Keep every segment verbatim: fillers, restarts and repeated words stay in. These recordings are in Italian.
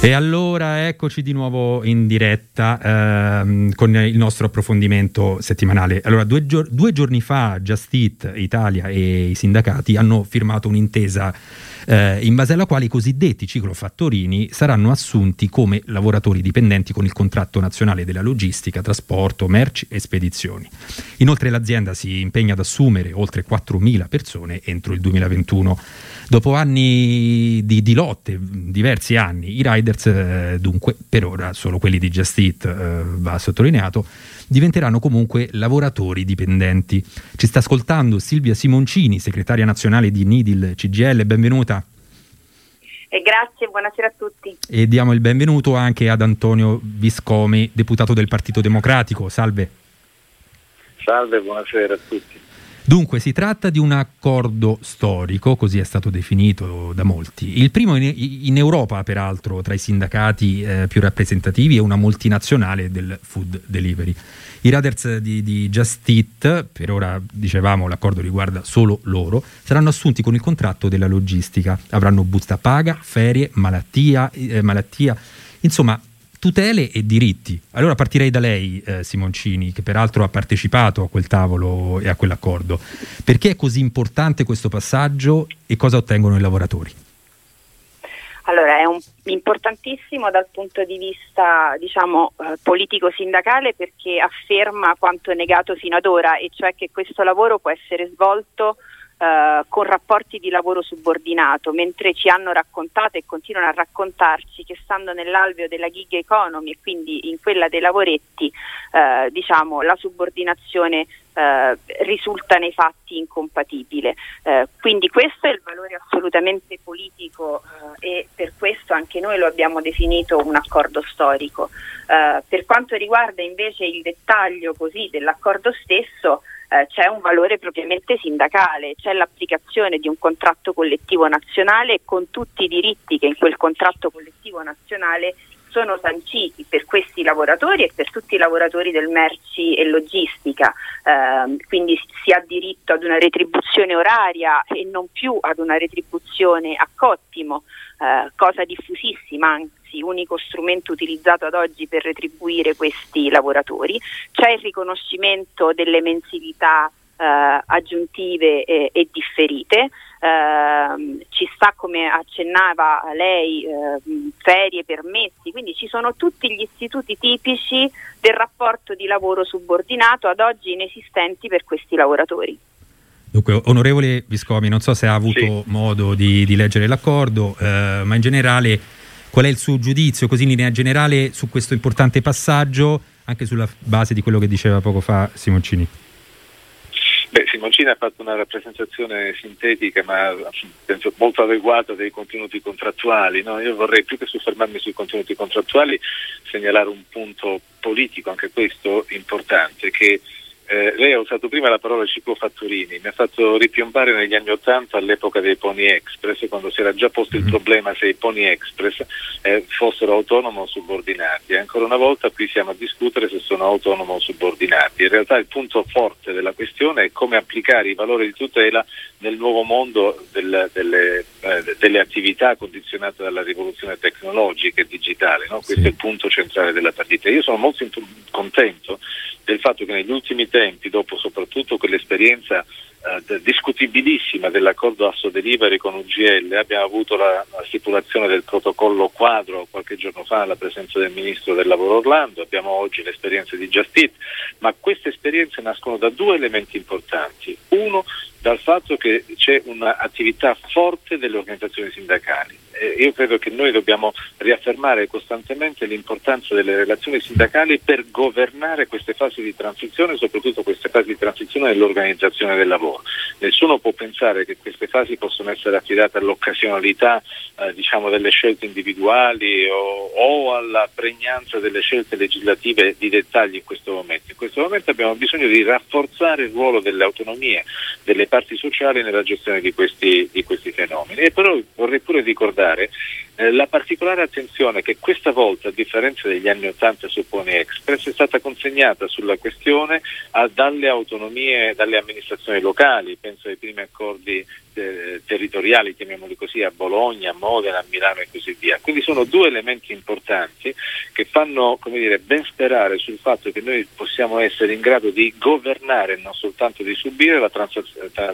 E allora eccoci di nuovo in diretta ehm, con il nostro approfondimento settimanale. Allora, due, gior- due giorni fa Just Eat Italia e i sindacati hanno firmato un'intesa eh, in base alla quale i cosiddetti ciclofattorini saranno assunti come lavoratori dipendenti con il contratto nazionale della logistica, trasporto, merci e spedizioni. Inoltre l'azienda si impegna ad assumere oltre quattromila persone entro il duemilaventuno. Dopo anni di, di lotte, diversi anni, i rider dunque, per ora solo quelli di Just Eat, eh, va sottolineato, diventeranno comunque lavoratori dipendenti. Ci sta ascoltando Silvia Simoncini, segretaria nazionale di Nidil C G I L, benvenuta. E grazie, buonasera a tutti. E diamo il benvenuto anche ad Antonio Viscomi, deputato del Partito Democratico, salve. Salve, buonasera a tutti. Dunque, si tratta di un accordo storico, così è stato definito da molti. Il primo in, in Europa, peraltro, tra i sindacati eh, più rappresentativi e una multinazionale del food delivery. I riders di, di Just Eat, per ora dicevamo l'accordo riguarda solo loro, saranno assunti con il contratto della logistica. Avranno busta paga, ferie, malattia, eh, malattia insomma tutele e diritti. Allora partirei da lei, eh, Simoncini, che peraltro ha partecipato a quel tavolo e a quell'accordo. Perché è così importante questo passaggio e cosa ottengono i lavoratori? Allora, è un, importantissimo dal punto di vista, diciamo, eh, politico-sindacale, perché afferma quanto è negato fino ad ora, e cioè che questo lavoro può essere svolto Uh, con rapporti di lavoro subordinato, mentre ci hanno raccontato e continuano a raccontarci che, stando nell'alveo della gig economy e quindi in quella dei lavoretti, uh, diciamo la subordinazione uh, risulta nei fatti incompatibile. Uh, quindi questo è il valore assolutamente politico uh, e per questo anche noi lo abbiamo definito un accordo storico. Uh, per quanto riguarda invece il dettaglio così dell'accordo stesso, c'è un valore propriamente sindacale, c'è l'applicazione di un contratto collettivo nazionale con tutti i diritti che in quel contratto collettivo nazionale sono sanciti per questi lavoratori e per tutti i lavoratori del merci e logistica, eh, quindi si ha diritto ad una retribuzione oraria e non più ad una retribuzione a cottimo, eh, cosa diffusissima anche, unico strumento utilizzato ad oggi per retribuire questi lavoratori. C'è il riconoscimento delle mensilità eh, aggiuntive e, e differite, eh, ci sta, come accennava lei, eh, ferie, permessi, quindi ci sono tutti gli istituti tipici del rapporto di lavoro subordinato ad oggi inesistenti per questi lavoratori. Dunque, onorevole Viscomi, non so se ha avuto sì. modo di, di leggere l'accordo, eh, ma in generale qual è il suo giudizio, così in linea generale, su questo importante passaggio, anche sulla base di quello che diceva poco fa Simoncini? Beh, Simoncini ha fatto una rappresentazione sintetica, ma penso molto adeguata, dei contenuti contrattuali, no? Io vorrei, più che soffermarmi sui contenuti contrattuali, segnalare un punto politico, anche questo importante, che eh, lei ha usato prima la parola ciclofattorini, mi ha fatto ripiombare negli anni Ottanta, all'epoca dei Pony Express, quando si era già posto il problema se i Pony Express eh, fossero autonomo o subordinati. Ancora una volta qui siamo a discutere se sono autonomo o subordinati. In realtà il punto forte della questione è come applicare i valori di tutela nel nuovo mondo del, delle, eh, delle attività condizionate dalla rivoluzione tecnologica e digitale, no? Questo sì. è il punto centrale della partita. Io sono molto int- contento del fatto che negli ultimi tempi, dopo soprattutto quell'esperienza eh, discutibilissima dell'accordo AssoDelivery con U G L, abbiamo avuto la, la stipulazione del protocollo quadro qualche giorno fa alla presenza del Ministro del Lavoro Orlando, abbiamo oggi l'esperienza di Just Eat, ma queste esperienze nascono da due elementi importanti. Uno, dal fatto che c'è un'attività forte delle organizzazioni sindacali. Io credo che noi dobbiamo riaffermare costantemente l'importanza delle relazioni sindacali per governare queste fasi di transizione, soprattutto queste fasi di transizione dell'organizzazione del lavoro. Nessuno può pensare che queste fasi possono essere affidate all'occasionalità eh, diciamo delle scelte individuali o, o alla pregnanza delle scelte legislative di dettagli in questo momento. In questo momento abbiamo bisogno di rafforzare il ruolo delle autonomie, delle parti sociali nella gestione di questi, di questi fenomeni. E però vorrei pure ricordare Eh, la particolare attenzione che questa volta, a differenza degli anni Ottanta su Pony Express, è stata consegnata sulla questione a, dalle autonomie, dalle amministrazioni locali. Penso ai primi accordi eh, territoriali, chiamiamoli così, a Bologna, a Modena, a Milano e così via. Quindi sono due elementi importanti che fanno, come dire, ben sperare sul fatto che noi possiamo essere in grado di governare, non soltanto di subire la, trans-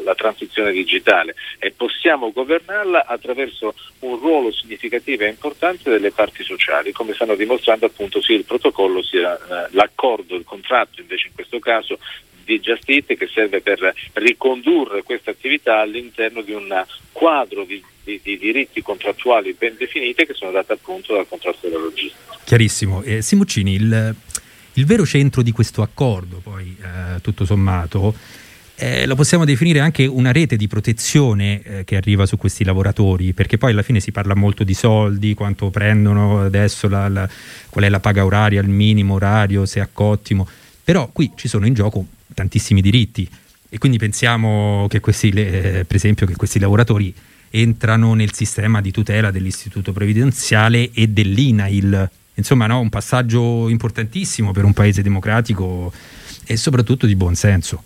la transizione digitale, e possiamo governarla attraverso un ruolo significativo e importante delle parti sociali, come stanno dimostrando appunto sia il protocollo sia eh, l'accordo, il contratto invece in questo caso di Just Eat, che serve per ricondurre questa attività all'interno di un quadro di, di, di diritti contrattuali ben definiti che sono dati appunto dal contratto della logistica. Chiarissimo. Eh, Simoncini, il, il vero centro di questo accordo poi eh, tutto sommato eh, lo possiamo definire anche una rete di protezione eh, che arriva su questi lavoratori, perché poi alla fine si parla molto di soldi, quanto prendono adesso, la, la, qual è la paga oraria, il minimo orario, se a cottimo, però qui ci sono in gioco tantissimi diritti e quindi pensiamo che questi eh, per esempio che questi lavoratori entrano nel sistema di tutela dell'istituto previdenziale e dell'I N A I L, insomma, no, un passaggio importantissimo per un paese democratico e soprattutto di buon senso.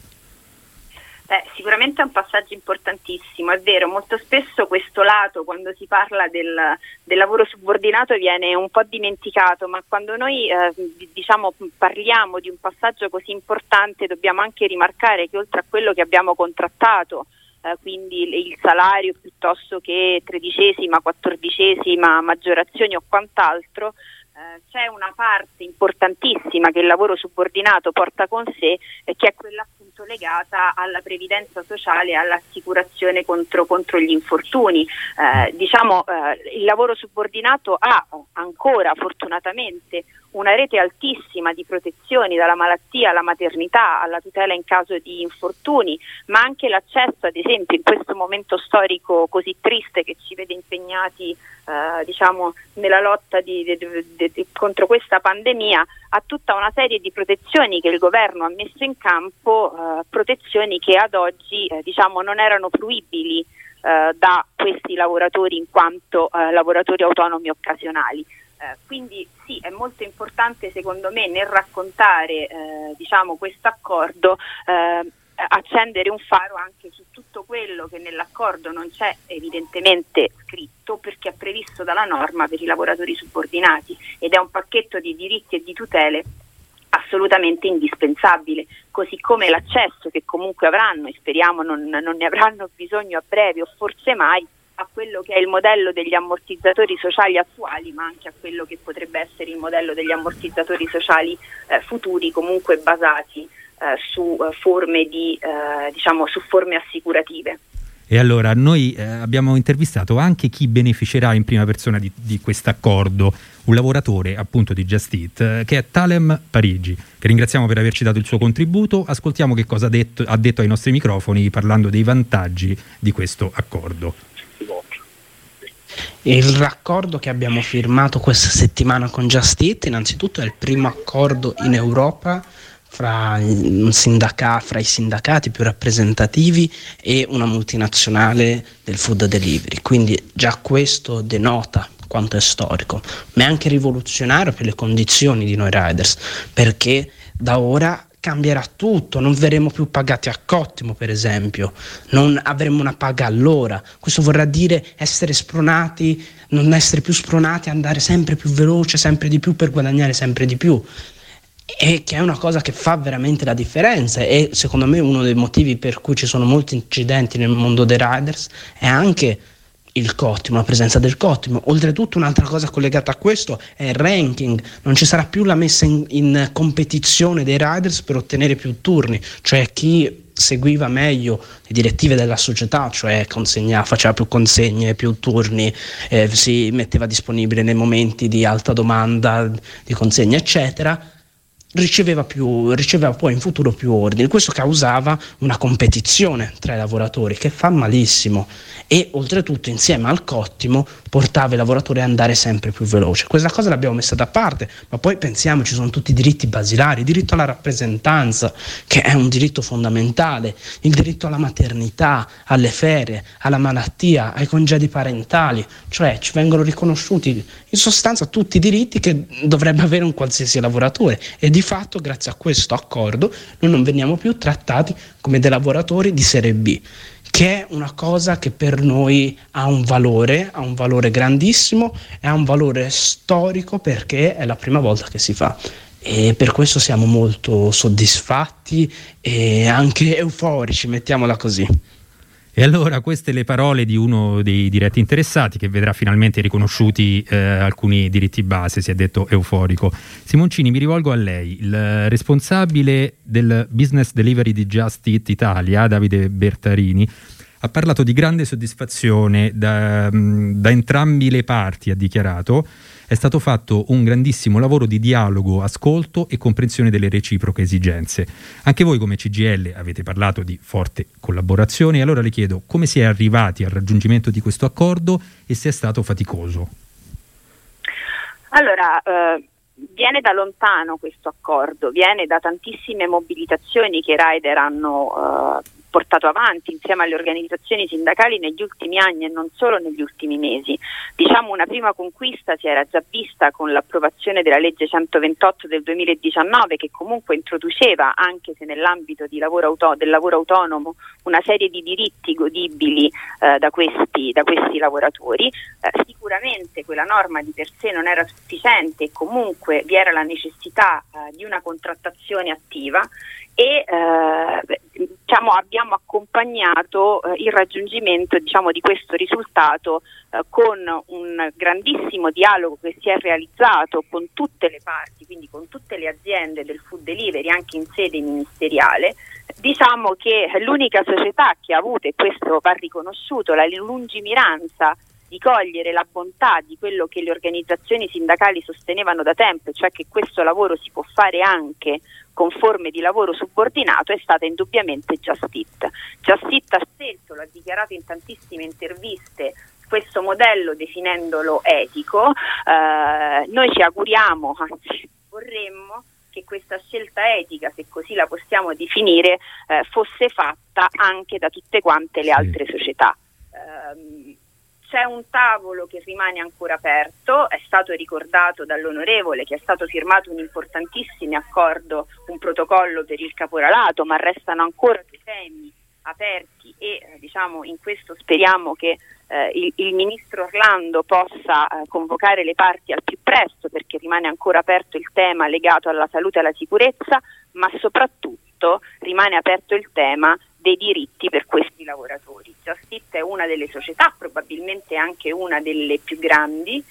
Beh, sicuramente è un passaggio importantissimo, è vero, molto spesso questo lato, quando si parla del, del lavoro subordinato, viene un po' dimenticato, ma quando noi eh, diciamo parliamo di un passaggio così importante dobbiamo anche rimarcare che oltre a quello che abbiamo contrattato, eh, quindi il, il salario piuttosto che tredicesima, quattordicesima, maggiorazioni o quant'altro, c'è una parte importantissima che il lavoro subordinato porta con sé, eh, che è quella appunto legata alla previdenza sociale e all'assicurazione contro, contro gli infortuni. Eh, diciamo eh, il lavoro subordinato ha ancora fortunatamente una rete altissima di protezioni, dalla malattia alla maternità, alla tutela in caso di infortuni, ma anche l'accesso, ad esempio, in questo momento storico così triste che ci vede impegnati eh, diciamo nella lotta di, di, di, di, contro questa pandemia, a tutta una serie di protezioni che il governo ha messo in campo, eh, protezioni che ad oggi eh, diciamo non erano fruibili eh, da questi lavoratori in quanto eh, lavoratori autonomi occasionali. Eh, quindi sì, è molto importante secondo me nel raccontare eh, diciamo questo accordo eh, accendere un faro anche su tutto quello che nell'accordo non c'è evidentemente scritto, perché è previsto dalla norma per i lavoratori subordinati ed è un pacchetto di diritti e di tutele assolutamente indispensabile, così come l'accesso che comunque avranno, e speriamo non, non ne avranno bisogno a breve o forse mai, a quello che è il modello degli ammortizzatori sociali attuali, ma anche a quello che potrebbe essere il modello degli ammortizzatori sociali eh, futuri, comunque basati eh, su eh, forme di eh, diciamo su forme assicurative. E allora noi eh, abbiamo intervistato anche chi beneficerà in prima persona di, di questo accordo, un lavoratore appunto di Just Eat, eh, che è Talem Parigi, che ringraziamo per averci dato il suo contributo. Ascoltiamo che cosa ha detto, ha detto ai nostri microfoni parlando dei vantaggi di questo accordo. Il raccordo che abbiamo firmato questa settimana con Just Eat innanzitutto è il primo accordo in Europa fra, un sindaca- fra i sindacati più rappresentativi e una multinazionale del food delivery, quindi già questo denota quanto è storico, ma è anche rivoluzionario per le condizioni di noi riders, perché da ora cambierà tutto, non verremo più pagati a cottimo per esempio, non avremo una paga all'ora, questo vorrà dire essere spronati, non essere più spronati a andare sempre più veloce, sempre di più per guadagnare sempre di più, e che è una cosa che fa veramente la differenza. E secondo me uno dei motivi per cui ci sono molti incidenti nel mondo dei riders è anche il cottimo, la presenza del cottimo. Oltretutto un'altra cosa collegata a questo è il ranking, non ci sarà più la messa in, in competizione dei riders per ottenere più turni, cioè chi seguiva meglio le direttive della società, cioè consegna, faceva più consegne, più turni, eh, si metteva disponibile nei momenti di alta domanda di consegne eccetera, riceveva più riceveva poi in futuro più ordini. Questo causava una competizione tra i lavoratori che fa malissimo, e oltretutto insieme al cottimo portava i lavoratori a andare sempre più veloce. Questa cosa l'abbiamo messa da parte, ma poi pensiamo, ci sono tutti i diritti basilari, il diritto alla rappresentanza che è un diritto fondamentale, il diritto alla maternità, alle ferie, alla malattia, ai congedi parentali, cioè ci vengono riconosciuti in sostanza tutti i diritti che dovrebbe avere un qualsiasi lavoratore, e di fatto grazie a questo accordo noi non veniamo più trattati come dei lavoratori di serie B, che è una cosa che per noi ha un valore, ha un valore grandissimo, e ha un valore storico perché è la prima volta che si fa. E per questo siamo molto soddisfatti e anche euforici, mettiamola così. E allora queste le parole di uno dei diretti interessati che vedrà finalmente riconosciuti eh, alcuni diritti base, si è detto euforico. Simoncini, mi rivolgo a lei, il responsabile del business delivery di Just Eat Italia, Davide Bertarini, ha parlato di grande soddisfazione da, da entrambi le parti, ha dichiarato. È stato fatto un grandissimo lavoro di dialogo, ascolto e comprensione delle reciproche esigenze. Anche voi come C G I L avete parlato di forte collaborazione, e allora le chiedo come si è arrivati al raggiungimento di questo accordo e se è stato faticoso. Allora, eh, viene da lontano questo accordo, viene da tantissime mobilitazioni che i rider hanno eh, portato avanti insieme alle organizzazioni sindacali negli ultimi anni e non solo negli ultimi mesi. Diciamo una prima conquista si era già vista con l'approvazione della legge centoventotto del duemiladiciannove, che comunque introduceva, anche se nell'ambito di lavoro auto- del lavoro autonomo, una serie di diritti godibili eh, da questi da questi lavoratori. Eh, sicuramente quella norma di per sé non era sufficiente e comunque vi era la necessità eh, di una contrattazione attiva e eh, diciamo abbiamo accompagnato eh, il raggiungimento diciamo di questo risultato eh, con un grandissimo dialogo che si è realizzato con tutte le parti, quindi con tutte le aziende del food delivery anche in sede ministeriale. Diciamo che l'unica società che ha avuto, e questo va riconosciuto, la lungimiranza di cogliere la bontà di quello che le organizzazioni sindacali sostenevano da tempo, cioè che questo lavoro si può fare anche con forme di lavoro subordinato, è stata indubbiamente Just Eat. Just Eat ha scelto, lo ha dichiarato in tantissime interviste, questo modello definendolo etico. Eh, noi ci auguriamo, anzi vorremmo, che questa scelta etica, se così la possiamo definire, eh, fosse fatta anche da tutte quante le altre società. Eh, C'è un tavolo che rimane ancora aperto, è stato ricordato dall'onorevole che è stato firmato un importantissimo accordo, un protocollo per il caporalato, ma restano ancora dei temi aperti e diciamo in questo speriamo che eh, il, il ministro Orlando possa eh, convocare le parti al più presto, perché rimane ancora aperto il tema legato alla salute e alla sicurezza, ma soprattutto rimane aperto il tema dei diritti per questi lavoratori. Just Eat è una delle società, probabilmente anche una delle più grandi, eh,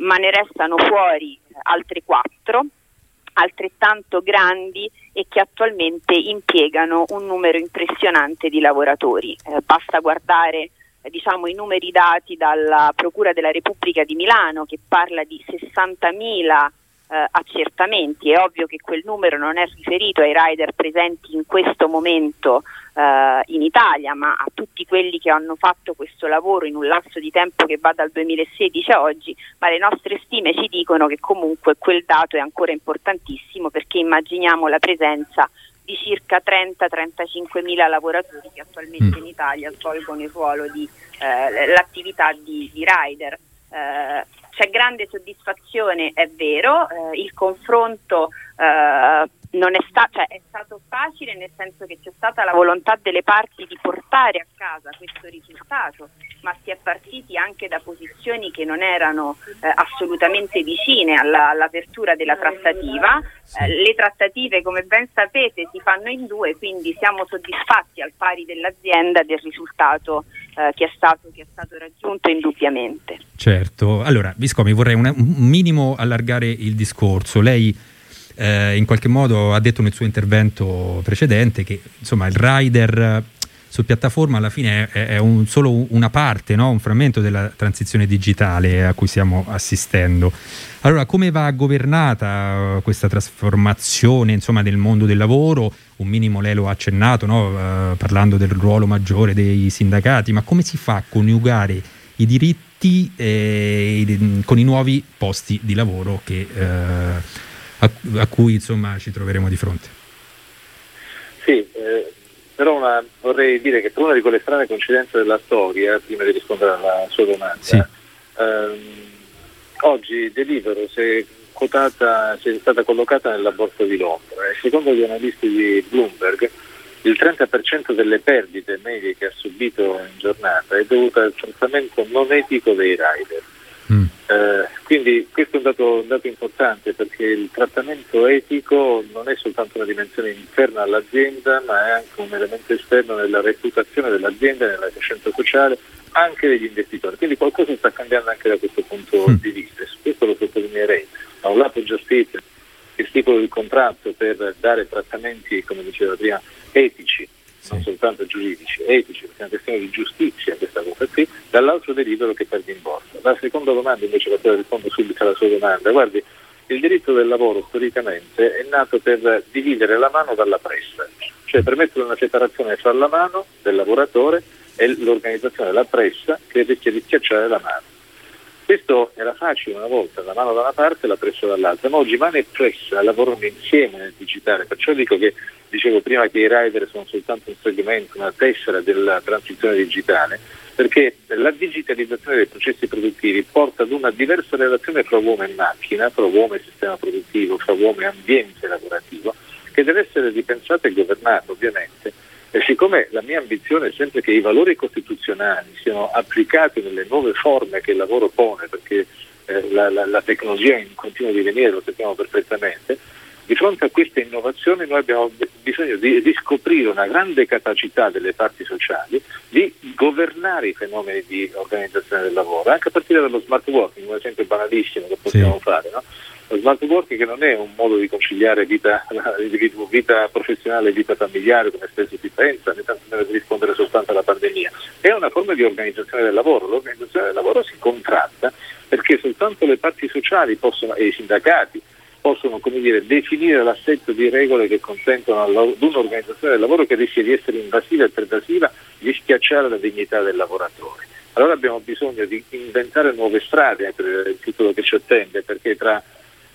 ma ne restano fuori altre quattro, altrettanto grandi e che attualmente impiegano un numero impressionante di lavoratori. Eh, basta guardare eh, diciamo i numeri dati dalla Procura della Repubblica di Milano, che parla di sessantamila Uh, accertamenti. È ovvio che quel numero non è riferito ai rider presenti in questo momento uh, in Italia, ma a tutti quelli che hanno fatto questo lavoro in un lasso di tempo che va dal duemilasedici a oggi, ma le nostre stime ci dicono che comunque quel dato è ancora importantissimo, perché immaginiamo la presenza di circa trenta trentacinque mila lavoratori che attualmente mm. in Italia svolgono il ruolo di uh, l'attività di, di rider. Uh, C'è grande soddisfazione, è vero, eh, il confronto eh, non è, sta- cioè, è stato facile, nel senso che c'è stata la volontà delle parti di portare a casa questo risultato, ma si è partiti anche da posizioni che non erano eh, assolutamente vicine alla, all'apertura della trattativa. Eh, le trattative, come ben sapete, si fanno in due, quindi siamo soddisfatti al pari dell'azienda del risultato che è stato che è stato raggiunto indubbiamente. Certo. Allora, Viscomi, vorrei una, un minimo allargare il discorso. Lei eh, in qualche modo ha detto nel suo intervento precedente che insomma il rider su piattaforma alla fine è, è un, solo una parte, no? Un frammento della transizione digitale a cui stiamo assistendo. Allora, come va governata questa trasformazione insomma del mondo del lavoro? Un minimo lei lo ha accennato, no? eh, parlando del ruolo maggiore dei sindacati, ma come si fa a coniugare i diritti eh, con i nuovi posti di lavoro che, eh, a, a cui insomma ci troveremo di fronte? Sì, eh... Però una, vorrei dire che per una di quelle strane coincidenze della storia, prima di rispondere alla sua domanda, sì. ehm, oggi Deliveroo se quotata, se è stata collocata nella borsa di Londra, e secondo gli analisti di Bloomberg Il trenta per cento delle perdite medie che ha subito in giornata è dovuta al trattamento non etico dei rider. Mm. Eh, quindi questo è un dato, un dato importante, perché il trattamento etico non è soltanto una dimensione interna all'azienda, ma è anche un elemento esterno nella reputazione dell'azienda, nella coscienza sociale, anche degli investitori. Quindi qualcosa sta cambiando anche da questo punto mm. di vista, e su questo lo sottolineerei. Da un lato giustizia, che stipula il contratto per dare trattamenti, come diceva prima, etici, sì. non soltanto giuridici, etici, perché è una questione di giustizia questa cosa qui, dall'altro Deliveroo che perde in borsa. La seconda domanda invece, la rispondo subito alla sua domanda. Guardi, il diritto del lavoro storicamente è nato per dividere la mano dalla pressa, cioè permettere una separazione fra la mano del lavoratore e l'organizzazione della pressa, che rischia di schiacciare la mano. Questo era facile una volta, la mano da una parte e la pressa dall'altra, ma oggi mano e pressa lavorano insieme nel digitale, perciò dico che dicevo prima che i rider sono soltanto un segmento, una tessera della transizione digitale, perché la digitalizzazione dei processi produttivi porta ad una diversa relazione fra uomo e macchina, fra uomo e sistema produttivo, fra uomo e ambiente lavorativo, che deve essere ripensata e governata ovviamente. E siccome la mia ambizione è sempre che i valori costituzionali siano applicati nelle nuove forme che il lavoro pone, perché eh, la, la, la tecnologia è in continuo divenire, lo sappiamo perfettamente, di fronte a queste innovazioni noi abbiamo bisogno di, di scoprire una grande capacità delle parti sociali di governare i fenomeni di organizzazione del lavoro, anche a partire dallo smart working, un esempio banalissimo che possiamo sì. fare, no? Lo smart working, che non è un modo di conciliare vita, vita professionale e vita familiare, come spesso si pensa, né tanto deve rispondere soltanto alla pandemia, è una forma di organizzazione del lavoro. L'organizzazione del lavoro si contratta perché soltanto le parti sociali possono, e i sindacati possono, come dire, definire l'assetto di regole che consentono ad un'organizzazione del lavoro, che rischia di essere invasiva e pervasiva, di schiacciare la dignità del lavoratore. Allora abbiamo bisogno di inventare nuove strade per il futuro che ci attende, perché tra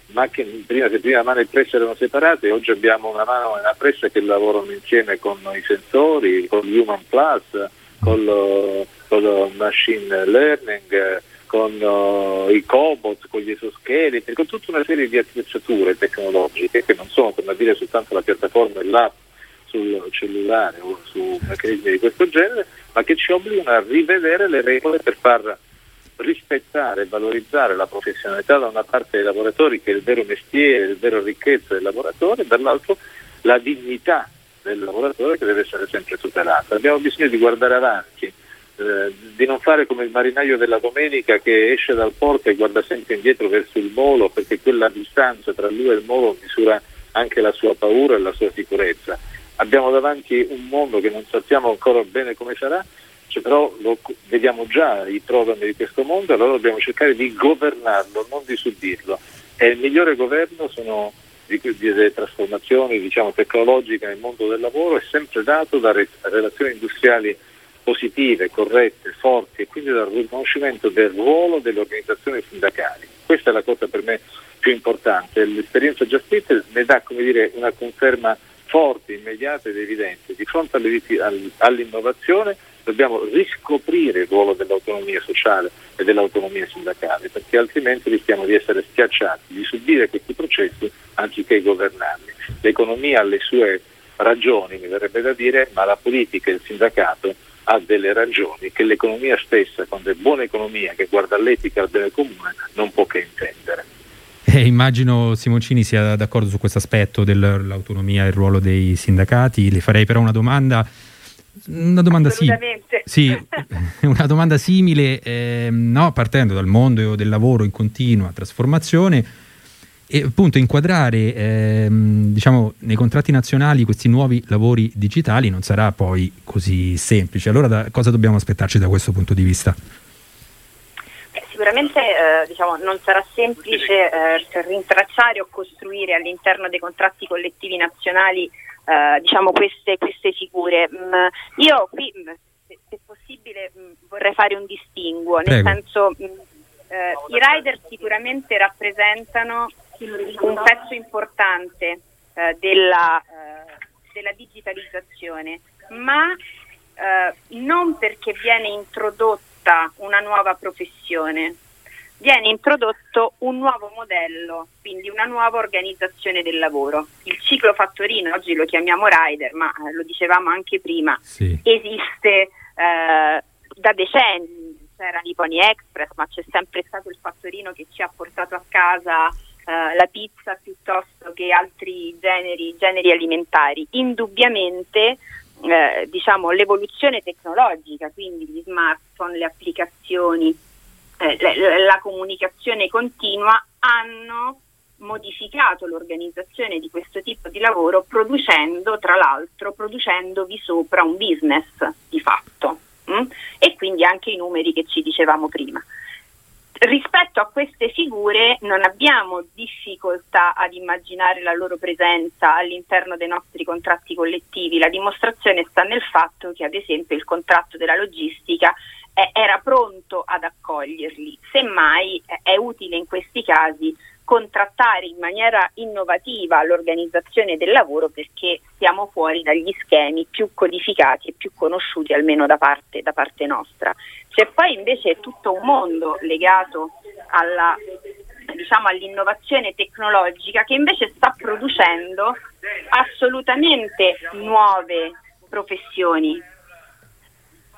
macchine, prima, se prima mano e pressa erano separate, oggi abbiamo una mano e una pressa che lavorano insieme con i sensori, con l'Human Plus, con lo, con lo Machine Learning, con uh, i cobot, con gli esoscheletri, con tutta una serie di attrezzature tecnologiche che non sono, per dire, soltanto la piattaforma e l'app sul cellulare o su meccanismi di questo genere, ma che ci obbligano a rivedere le regole per far rispettare e valorizzare la professionalità da una parte dei lavoratori, che è il vero mestiere, la vera ricchezza del lavoratore, e dall'altro la dignità del lavoratore, che deve essere sempre tutelata. Abbiamo bisogno di guardare avanti, eh, di non fare come il marinaio della domenica che esce dal porto e guarda sempre indietro verso il molo, perché quella distanza tra lui e il molo misura anche la sua paura e la sua sicurezza. Abbiamo davanti un mondo che non sappiamo ancora bene come sarà, però lo vediamo già i problemi di questo mondo, allora dobbiamo cercare di governarlo, non di subirlo, e il migliore governo sono di, di, delle trasformazioni, diciamo, tecnologiche nel mondo del lavoro, è sempre dato da re, relazioni industriali positive, corrette, forti, e quindi dal riconoscimento del ruolo delle organizzazioni sindacali. Questa è la cosa per me più importante, l'esperienza Just Eat ne dà, come dire, una conferma forte, immediata ed evidente. Di fronte alle, all'innovazione dobbiamo riscoprire il ruolo dell'autonomia sociale e dell'autonomia sindacale, perché altrimenti rischiamo di essere schiacciati, di subire questi processi anziché governarli. L'economia ha le sue ragioni, mi verrebbe da dire, ma la politica e il sindacato ha delle ragioni che l'economia stessa, quando è buona economia che guarda all'etica del comune, non può che intendere. Eh, immagino Simoncini sia d'accordo su questo aspetto dell'autonomia e il ruolo dei sindacati. Le farei però una domanda una domanda sim- sì, una domanda simile, eh, no, partendo dal mondo del lavoro in continua trasformazione, e appunto inquadrare eh, diciamo nei contratti nazionali questi nuovi lavori digitali non sarà poi così semplice. Allora da, cosa dobbiamo aspettarci da questo punto di vista? Beh, sicuramente eh, diciamo non sarà semplice eh, rintracciare o costruire all'interno dei contratti collettivi nazionali Uh, diciamo queste, queste figure. Mm, io qui, se, se possibile, mh, vorrei fare un distinguo, nel Prego. senso mh, eh, i rider sicuramente rappresentano un pezzo importante eh, della, eh, della digitalizzazione, ma eh, non perché viene introdotta una nuova professione, viene introdotto un nuovo modello, quindi una nuova organizzazione del lavoro. Il ciclo fattorino, oggi lo chiamiamo rider, ma lo dicevamo anche prima, sì. esiste eh, da decenni. C'erano i Pony Express, ma c'è sempre stato il fattorino che ci ha portato a casa eh, la pizza piuttosto che altri generi, generi alimentari. Indubbiamente eh, diciamo l'evoluzione tecnologica, quindi gli smartphone, le applicazioni, eh, le, la comunicazione continua hanno modificato l'organizzazione di questo tipo di lavoro, producendo, tra l'altro, producendovi sopra un business di fatto. Mm? E quindi anche i numeri che ci dicevamo prima. Rispetto a queste figure non abbiamo difficoltà ad immaginare la loro presenza all'interno dei nostri contratti collettivi. La dimostrazione sta nel fatto che, ad esempio, il contratto della logistica eh, era pronto ad accoglierli. Semmai eh, è utile in questi casi contrattare in maniera innovativa l'organizzazione del lavoro, perché siamo fuori dagli schemi più codificati e più conosciuti, almeno da parte, da parte nostra. C'è poi invece tutto un mondo legato alla, diciamo, all'innovazione tecnologica, che invece sta producendo assolutamente nuove professioni.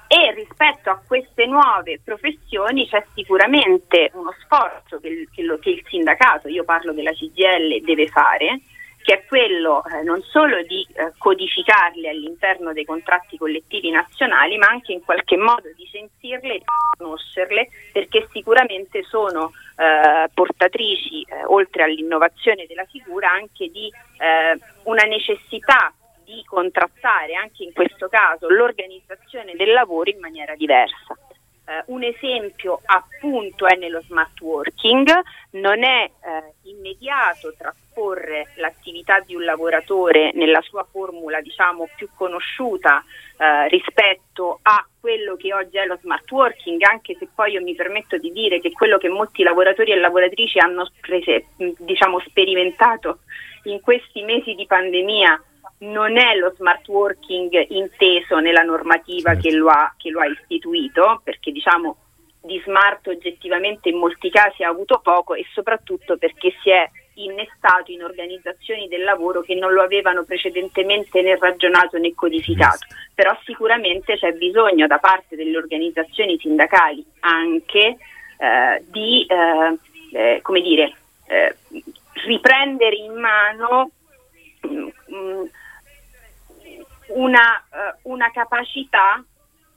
E rispetto a queste nuove professioni c'è sicuramente uno sforzo che il, che lo, che il sindacato, io parlo della C G I L, deve fare, che è quello eh, non solo di eh, codificarle all'interno dei contratti collettivi nazionali, ma anche in qualche modo di sentirle e di conoscerle, perché sicuramente sono eh, portatrici, eh, oltre all'innovazione della figura, anche di eh, una necessità di contrattare anche in questo caso l'organizzazione del lavoro in maniera diversa. Eh, un esempio appunto è nello smart working. Non è eh, immediato trasporre l'attività di un lavoratore nella sua formula, diciamo, più conosciuta eh, rispetto a quello che oggi è lo smart working, anche se poi io mi permetto di dire che quello che molti lavoratori e lavoratrici hanno prese, diciamo sperimentato in questi mesi di pandemia non è lo smart working inteso nella normativa che lo ha, che lo ha istituito, perché diciamo di smart oggettivamente in molti casi ha avuto poco, e soprattutto perché si è innestato in organizzazioni del lavoro che non lo avevano precedentemente né ragionato né codificato. Però sicuramente c'è bisogno da parte delle organizzazioni sindacali anche eh, di eh, eh, come dire eh, riprendere in mano Una, una capacità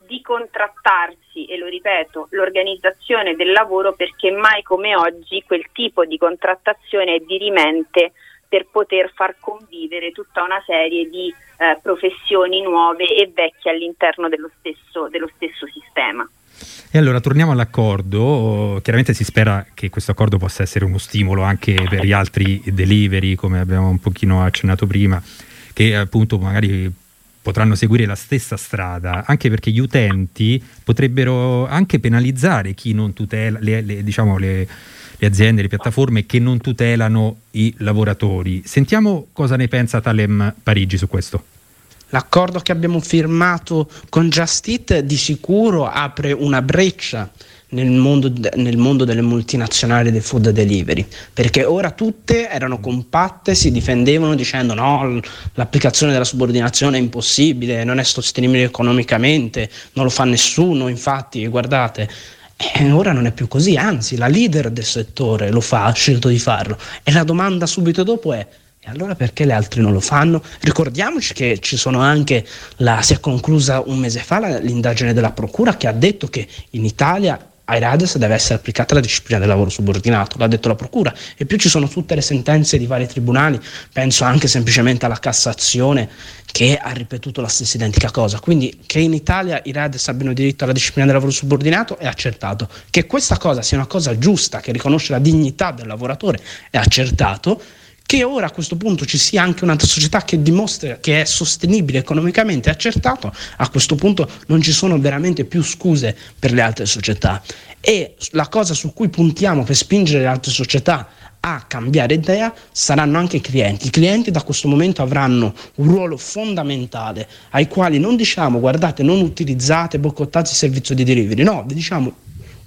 di contrattarsi, e lo ripeto, l'organizzazione del lavoro, perché mai come oggi quel tipo di contrattazione è dirimente per poter far convivere tutta una serie di eh, professioni nuove e vecchie all'interno dello stesso, dello stesso sistema. E allora torniamo all'accordo. Chiaramente si spera che questo accordo possa essere uno stimolo anche per gli altri delivery, come abbiamo un pochino accennato prima, che appunto magari potranno seguire la stessa strada, anche perché gli utenti potrebbero anche penalizzare chi non tutela le, le, diciamo le, le aziende, le piattaforme che non tutelano i lavoratori. Sentiamo cosa ne pensa Talem Parigi su questo. L'accordo che abbiamo firmato con Just Eat di sicuro apre una breccia nel mondo, nel mondo delle multinazionali del food delivery, perché ora tutte erano compatte, si difendevano dicendo no, l'applicazione della subordinazione è impossibile, non è sostenibile economicamente, non lo fa nessuno, infatti guardate. E ora non è più così, anzi la leader del settore lo fa, ha scelto di farlo, e la domanda subito dopo è: allora perché le altre non lo fanno? Ricordiamoci che ci sono anche la, si è conclusa un mese fa la, l'indagine della Procura, che ha detto che in Italia ai riders deve essere applicata la disciplina del lavoro subordinato, l'ha detto la Procura, e più ci sono tutte le sentenze di vari tribunali, penso anche semplicemente alla Cassazione, che ha ripetuto la stessa identica cosa. Quindi che in Italia i riders abbiano diritto alla disciplina del lavoro subordinato è accertato, che questa cosa sia una cosa giusta, che riconosce la dignità del lavoratore, è accertato. Che ora a questo punto ci sia anche un'altra società che dimostra che è sostenibile economicamente, accertato, a questo punto non ci sono veramente più scuse per le altre società. E la cosa su cui puntiamo per spingere le altre società a cambiare idea saranno anche i clienti. I clienti da questo momento avranno un ruolo fondamentale, ai quali non diciamo guardate, non utilizzate, boicottate il servizio di delivery, no, vi diciamo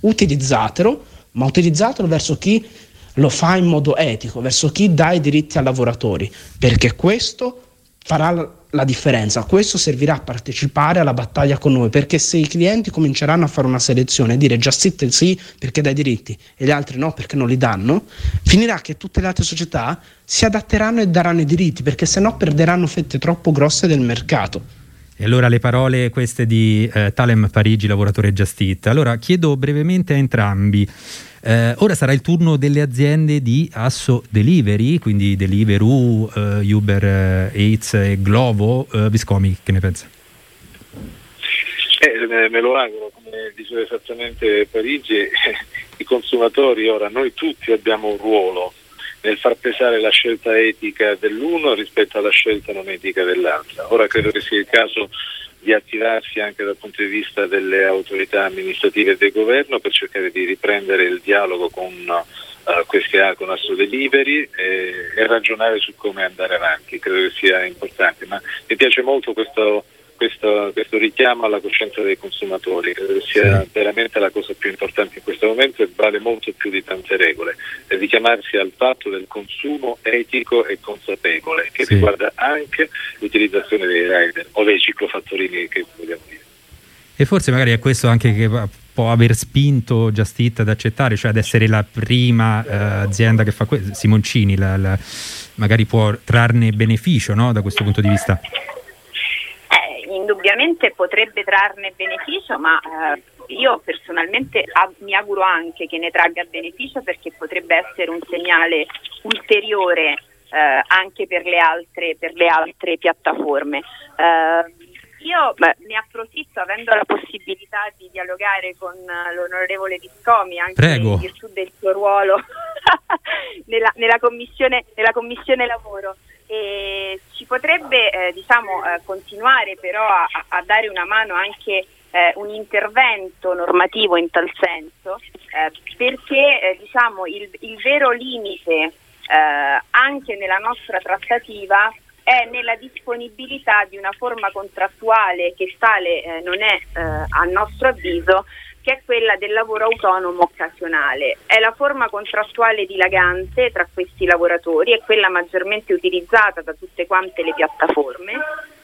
utilizzatelo, ma utilizzatelo verso chi lo fa in modo etico, verso chi dà i diritti ai lavoratori, perché questo farà la differenza, questo servirà a partecipare alla battaglia con noi, perché se i clienti cominceranno a fare una selezione e dire Just Eat sì perché dai diritti e gli altri no perché non li danno, finirà che tutte le altre società si adatteranno e daranno i diritti, perché sennò perderanno fette troppo grosse del mercato. E allora le parole queste di eh, Talem Parigi, lavoratore Just Eat. Allora chiedo brevemente a entrambi, eh, ora sarà il turno delle aziende di AssoDelivery, quindi Deliveroo, eh, Uber Eats e Glovo. eh, Viscomi, che ne pensa? Eh, me lo auguro, come diceva esattamente Parigi, eh, i consumatori, ora noi tutti abbiamo un ruolo nel far pesare la scelta etica dell'uno rispetto alla scelta non etica dell'altra. Ora credo che sia il caso di attivarsi anche dal punto di vista delle autorità amministrative e del governo per cercare di riprendere il dialogo con uh, queste, con AssoDelivery, e, e ragionare su come andare avanti. Credo che sia importante, ma mi piace molto questo Questo, questo richiamo alla coscienza dei consumatori, credo che sia veramente la cosa più importante in questo momento, e vale molto più di tante regole, è richiamarsi al fatto del consumo etico e consapevole, che sì, riguarda anche l'utilizzazione dei rider o dei ciclofattorini, che vogliamo dire. E forse magari è questo anche che può aver spinto Just Eat ad accettare, cioè ad essere la prima eh, azienda che fa questo. Simoncini la, la, magari può trarne beneficio, no, da questo punto di vista. Indubbiamente potrebbe trarne beneficio, ma eh, io personalmente av- mi auguro anche che ne tragga beneficio, perché potrebbe essere un segnale ulteriore eh, anche per le altre, per le altre piattaforme. Eh, io beh, ne approfitto, avendo la possibilità di dialogare con l'onorevole Viscomi, anche Prego. in virtù del suo ruolo nella, nella, commissione, nella commissione lavoro. E ci potrebbe eh, diciamo eh, continuare però a, a dare una mano anche eh, un intervento normativo in tal senso, eh, perché eh, diciamo il, il vero limite eh, anche nella nostra trattativa è nella disponibilità di una forma contrattuale che tale eh, non è eh, a nostro avviso, che è quella del lavoro autonomo occasionale. È la forma contrattuale dilagante tra questi lavoratori, è quella maggiormente utilizzata da tutte quante le piattaforme,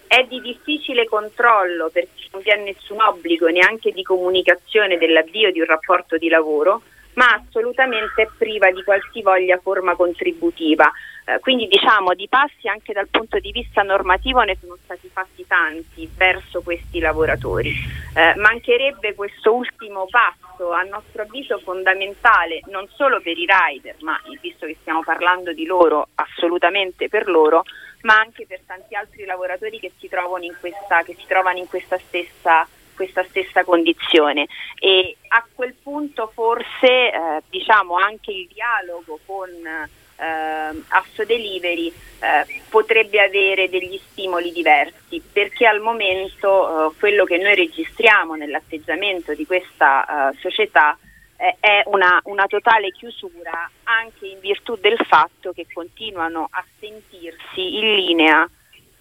è di difficile controllo perché non vi è nessun obbligo neanche di comunicazione dell'avvio di un rapporto di lavoro, ma assolutamente è priva di qualsivoglia forma contributiva. Eh, quindi diciamo di passi anche dal punto di vista normativo ne sono stati fatti tanti verso questi lavoratori. Eh, mancherebbe questo ultimo passo, a nostro avviso fondamentale, non solo per i rider, ma visto che stiamo parlando di loro, assolutamente per loro, ma anche per tanti altri lavoratori che si trovano in questa, che si trovano in questa stessa questa stessa condizione. E a quel punto forse eh, diciamo anche il dialogo con eh, AssoDelivery eh, potrebbe avere degli stimoli diversi, perché al momento eh, quello che noi registriamo nell'atteggiamento di questa eh, società eh, è una, una totale chiusura, anche in virtù del fatto che continuano a sentirsi in linea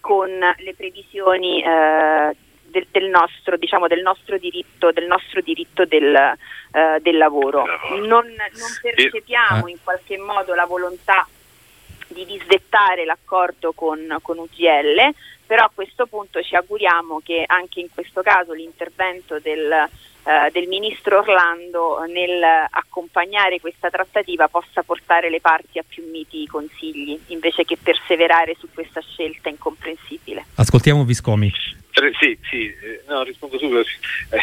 con le previsioni eh, Del, del nostro diciamo del nostro diritto del nostro diritto del, eh, del lavoro. Non, non percepiamo in qualche modo la volontà di disdettare l'accordo con, con U G L, però a questo punto ci auguriamo che anche in questo caso l'intervento del, eh, del ministro Orlando nel accompagnare questa trattativa possa portare le parti a più miti consigli, invece che perseverare su questa scelta incomprensibile. Ascoltiamo Viscomi. Sì, sì, no, rispondo subito. Eh,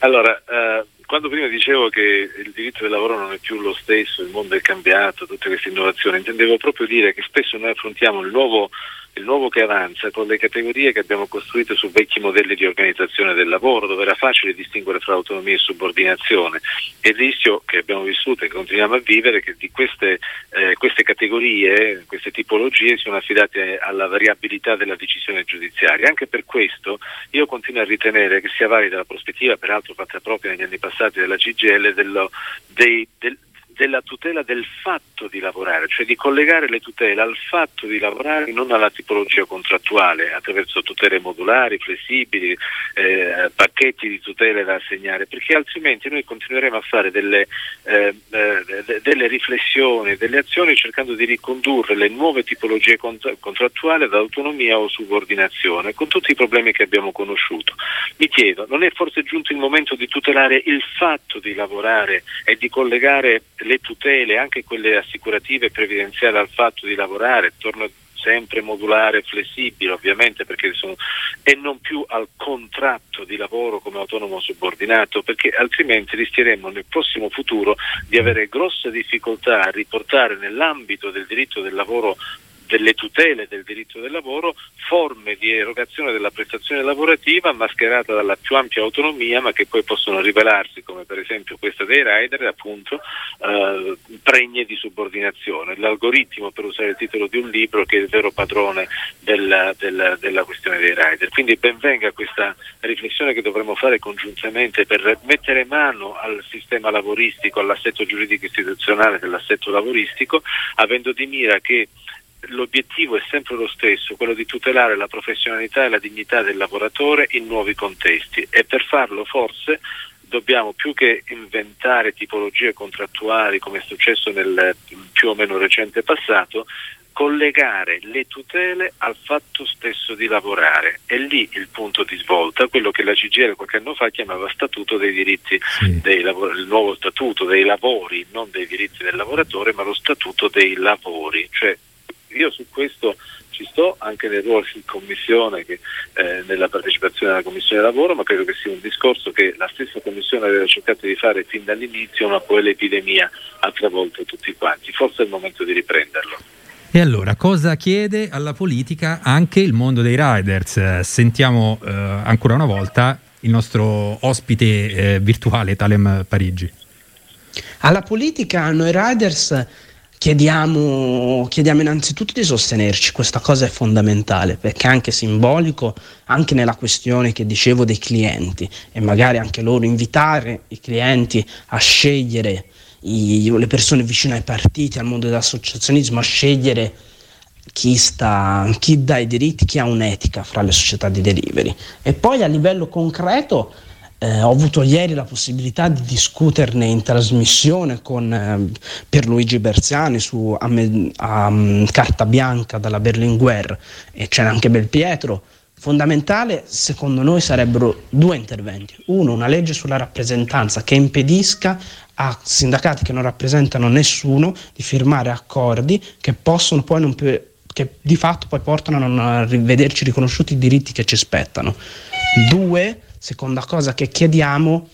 allora, eh, quando prima dicevo che il diritto del lavoro non è più lo stesso, il mondo è cambiato, tutte queste innovazioni, intendevo proprio dire che spesso noi affrontiamo il nuovo, il nuovo che avanza con le categorie che abbiamo costruito su vecchi modelli di organizzazione del lavoro, dove era facile distinguere fra autonomia e subordinazione, e il rischio che abbiamo vissuto e che continuiamo a vivere è che di queste, eh, queste categorie, queste tipologie siano affidate alla variabilità della decisione giudiziaria. Anche per questo io continuo a ritenere che sia valida la prospettiva, peraltro fatta propria negli anni passati, della C G I L, dello, dei, del della tutela del fatto di lavorare, cioè di collegare le tutele al fatto di lavorare, non alla tipologia contrattuale, attraverso tutele modulari, flessibili, eh, pacchetti di tutele da assegnare, perché altrimenti noi continueremo a fare delle, eh, eh, delle riflessioni, delle azioni cercando di ricondurre le nuove tipologie cont- contrattuali ad autonomia o subordinazione, con tutti i problemi che abbiamo conosciuto. Mi chiedo, non è forse giunto il momento di tutelare il fatto di lavorare e di collegare le tutele, anche quelle assicurative e previdenziali, al fatto di lavorare, torno sempre modulare, flessibile ovviamente, perché sono, e non più al contratto di lavoro come autonomo subordinato, perché altrimenti rischieremmo nel prossimo futuro di avere grosse difficoltà a riportare nell'ambito del diritto del lavoro, delle tutele del diritto del lavoro, forme di erogazione della prestazione lavorativa mascherata dalla più ampia autonomia, ma che poi possono rivelarsi, come per esempio questa dei rider, appunto eh, pregne di subordinazione. L'algoritmo, per usare il titolo di un libro, che è il vero padrone della, della, della questione dei rider. Quindi ben venga questa riflessione che dovremmo fare congiuntamente per mettere mano al sistema lavoristico, all'assetto giuridico istituzionale dell'assetto lavoristico, avendo di mira che l'obiettivo è sempre lo stesso, quello di tutelare la professionalità e la dignità del lavoratore in nuovi contesti, e per farlo forse dobbiamo, più che inventare tipologie contrattuali come è successo nel più o meno recente passato, collegare le tutele al fatto stesso di lavorare. È lì il punto di svolta, quello che la C G I L qualche anno fa chiamava statuto dei diritti, sì. dei lav- il nuovo statuto dei lavori, non dei diritti del lavoratore, ma lo statuto dei lavori, cioè io su questo ci sto anche nel ruolo in commissione, che, eh, nella partecipazione alla commissione lavoro, ma credo che sia un discorso che la stessa commissione aveva cercato di fare fin dall'inizio, ma poi l'epidemia ha travolto tutti quanti. Forse è il momento di riprenderlo. E allora, cosa chiede alla politica anche il mondo dei riders? Sentiamo eh, ancora una volta il nostro ospite eh, virtuale Talem Parigi. Alla politica, noi riders Chiediamo, chiediamo innanzitutto di sostenerci, questa cosa è fondamentale, perché è anche simbolico, anche nella questione che dicevo dei clienti, e magari anche loro invitare i clienti a scegliere, i, le persone vicine ai partiti, al mondo dell'associazionismo, a scegliere chi sta, chi dà i diritti, chi ha un'etica fra le società di delivery. E poi a livello concreto, Eh, ho avuto ieri la possibilità di discuterne in trasmissione con eh, Pierluigi Bersani su a me, a, um, Carta Bianca dalla Berlinguer, e c'era anche Belpietro. Fondamentale secondo noi sarebbero due interventi: uno, una legge sulla rappresentanza che impedisca a sindacati che non rappresentano nessuno di firmare accordi che possono poi non più, che di fatto poi portano a non rivederci riconosciuti i diritti che ci spettano. Due, seconda cosa che chiediamo,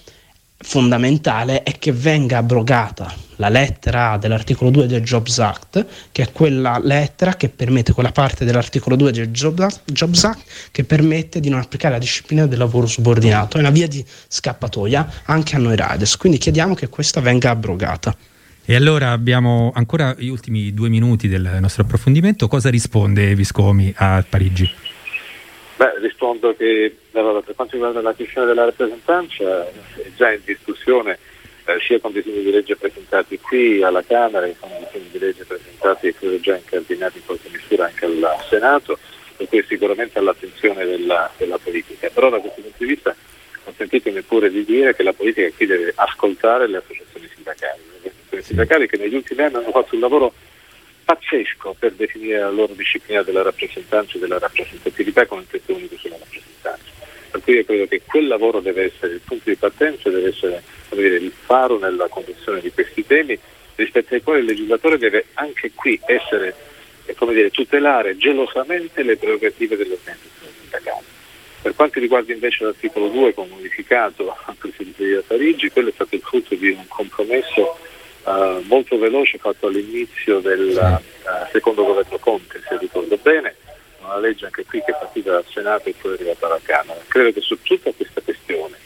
fondamentale, è che venga abrogata la lettera A dell'articolo due del Jobs Act, che è quella lettera che permette, quella parte dell'articolo due del Jobs Act che permette di non applicare la disciplina del lavoro subordinato. È una via di scappatoia anche a noi riders, quindi chiediamo che questa venga abrogata. E allora abbiamo ancora gli ultimi due minuti del nostro approfondimento. Cosa risponde Viscomi a Parigi? Beh, rispondo che allora, per quanto riguarda la questione della rappresentanza è già in discussione eh, sia con disegni di legge presentati qui alla Camera che con disegni di legge presentati e credo già incardinati in qualche misura anche al Senato, per cui sicuramente all'attenzione della, della politica. Però da questo punto di vista consentitemi pure di dire che la politica qui deve ascoltare le associazioni sindacali, le associazioni sindacali che negli ultimi anni hanno fatto un lavoro pazzesco per definire la loro disciplina della rappresentanza e della rappresentatività con il testo unico sulla rappresentanza. Per cui io credo che quel lavoro deve essere il punto di partenza, deve essere, come dire, il faro nella conduzione di questi temi, rispetto ai quali il legislatore deve anche qui essere, come dire, tutelare gelosamente le prerogative delle organizzazioni sindacali. Per quanto riguarda invece l'articolo due, come modificato anche il Silvia Parigi, quello è stato il frutto di un compromesso Uh, molto veloce fatto all'inizio del uh, secondo governo Conte, se ricordo bene, una legge anche qui che è partita dal Senato e poi è arrivata alla Camera. Credo che su tutta questa questione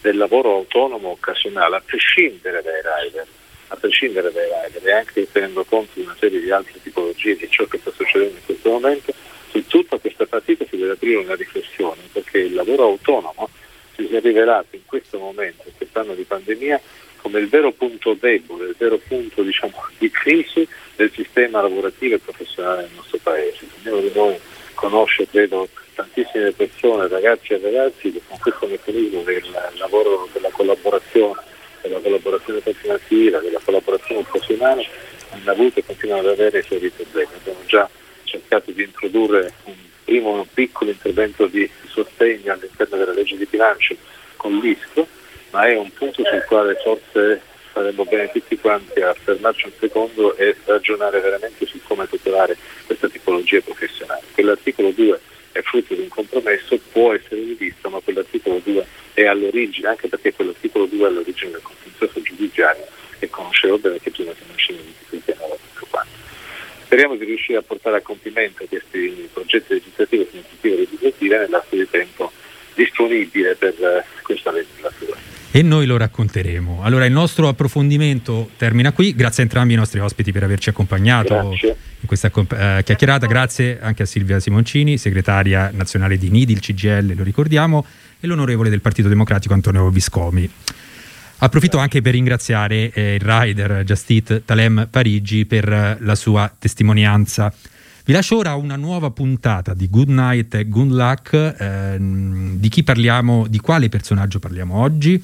del lavoro autonomo occasionale, a prescindere dai rider, a prescindere dai rider e anche tenendo conto di una serie di altre tipologie di ciò che sta succedendo in questo momento, su tutta questa partita si deve aprire una riflessione, perché il lavoro autonomo si è rivelato in questo momento, in quest'anno di pandemia, come il vero punto debole, il vero punto, diciamo, di crisi del sistema lavorativo e professionale del nostro paese. Ognuno di noi conosce, credo, tantissime persone, ragazzi e ragazzi, che con questo meccanismo del lavoro, della collaborazione, della collaborazione continuativa, della collaborazione professionale, hanno avuto e continuano ad avere i seri problemi. Abbiamo già cercato di introdurre un primo un piccolo intervento di sostegno all'interno della legge di bilancio con l'I S C O, ma è un punto sul quale forse saremmo bene tutti quanti a fermarci un secondo e ragionare veramente su come tutelare questa tipologia professionale. Quell'articolo due è frutto di un compromesso, può essere rivisto, ma quell'articolo due è all'origine, anche perché quell'articolo due è all'origine del contenzioso giudiziario e conoscevo bene che prima che nasceva di questi anni tutto quanto. Speriamo di riuscire a portare a compimento questi progetti legislativi e iniziative legislative nell'arco di tempo disponibile per questa legislatura. E noi lo racconteremo. Allora, il nostro approfondimento termina qui. Grazie a entrambi i nostri ospiti per averci accompagnato Grazie. in questa eh, chiacchierata. Grazie anche a Silvia Simoncini, segretaria nazionale di Nidil C G I L, lo ricordiamo, e l'onorevole del Partito Democratico Antonio Viscomi. Approfitto anche per ringraziare eh, il rider Just Eat Talem Parigi per eh, la sua testimonianza. Vi lascio ora una nuova puntata di Good Night and Good Luck. Eh, di chi parliamo, di quale personaggio parliamo oggi?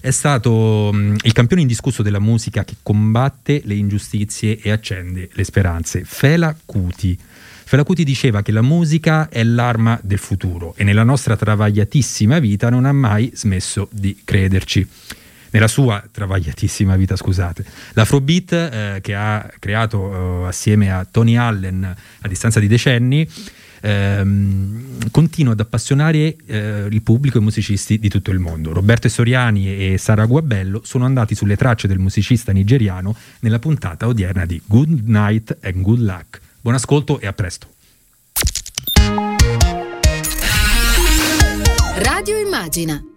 È stato mh, il campione indiscusso della musica che combatte le ingiustizie e accende le speranze, Fela Kuti. Fela Kuti diceva che la musica è l'arma del futuro e nella nostra travagliatissima vita non ha mai smesso di crederci. Nella sua travagliatissima vita, scusate. L'Afrobeat, eh, che ha creato eh, assieme a Tony Allen a distanza di decenni, ehm, continua ad appassionare eh, il pubblico e i musicisti di tutto il mondo. Roberto Soriani e Sara Guabello sono andati sulle tracce del musicista nigeriano nella puntata odierna di Good Night and Good Luck. Buon ascolto e a presto. Radio Immagina.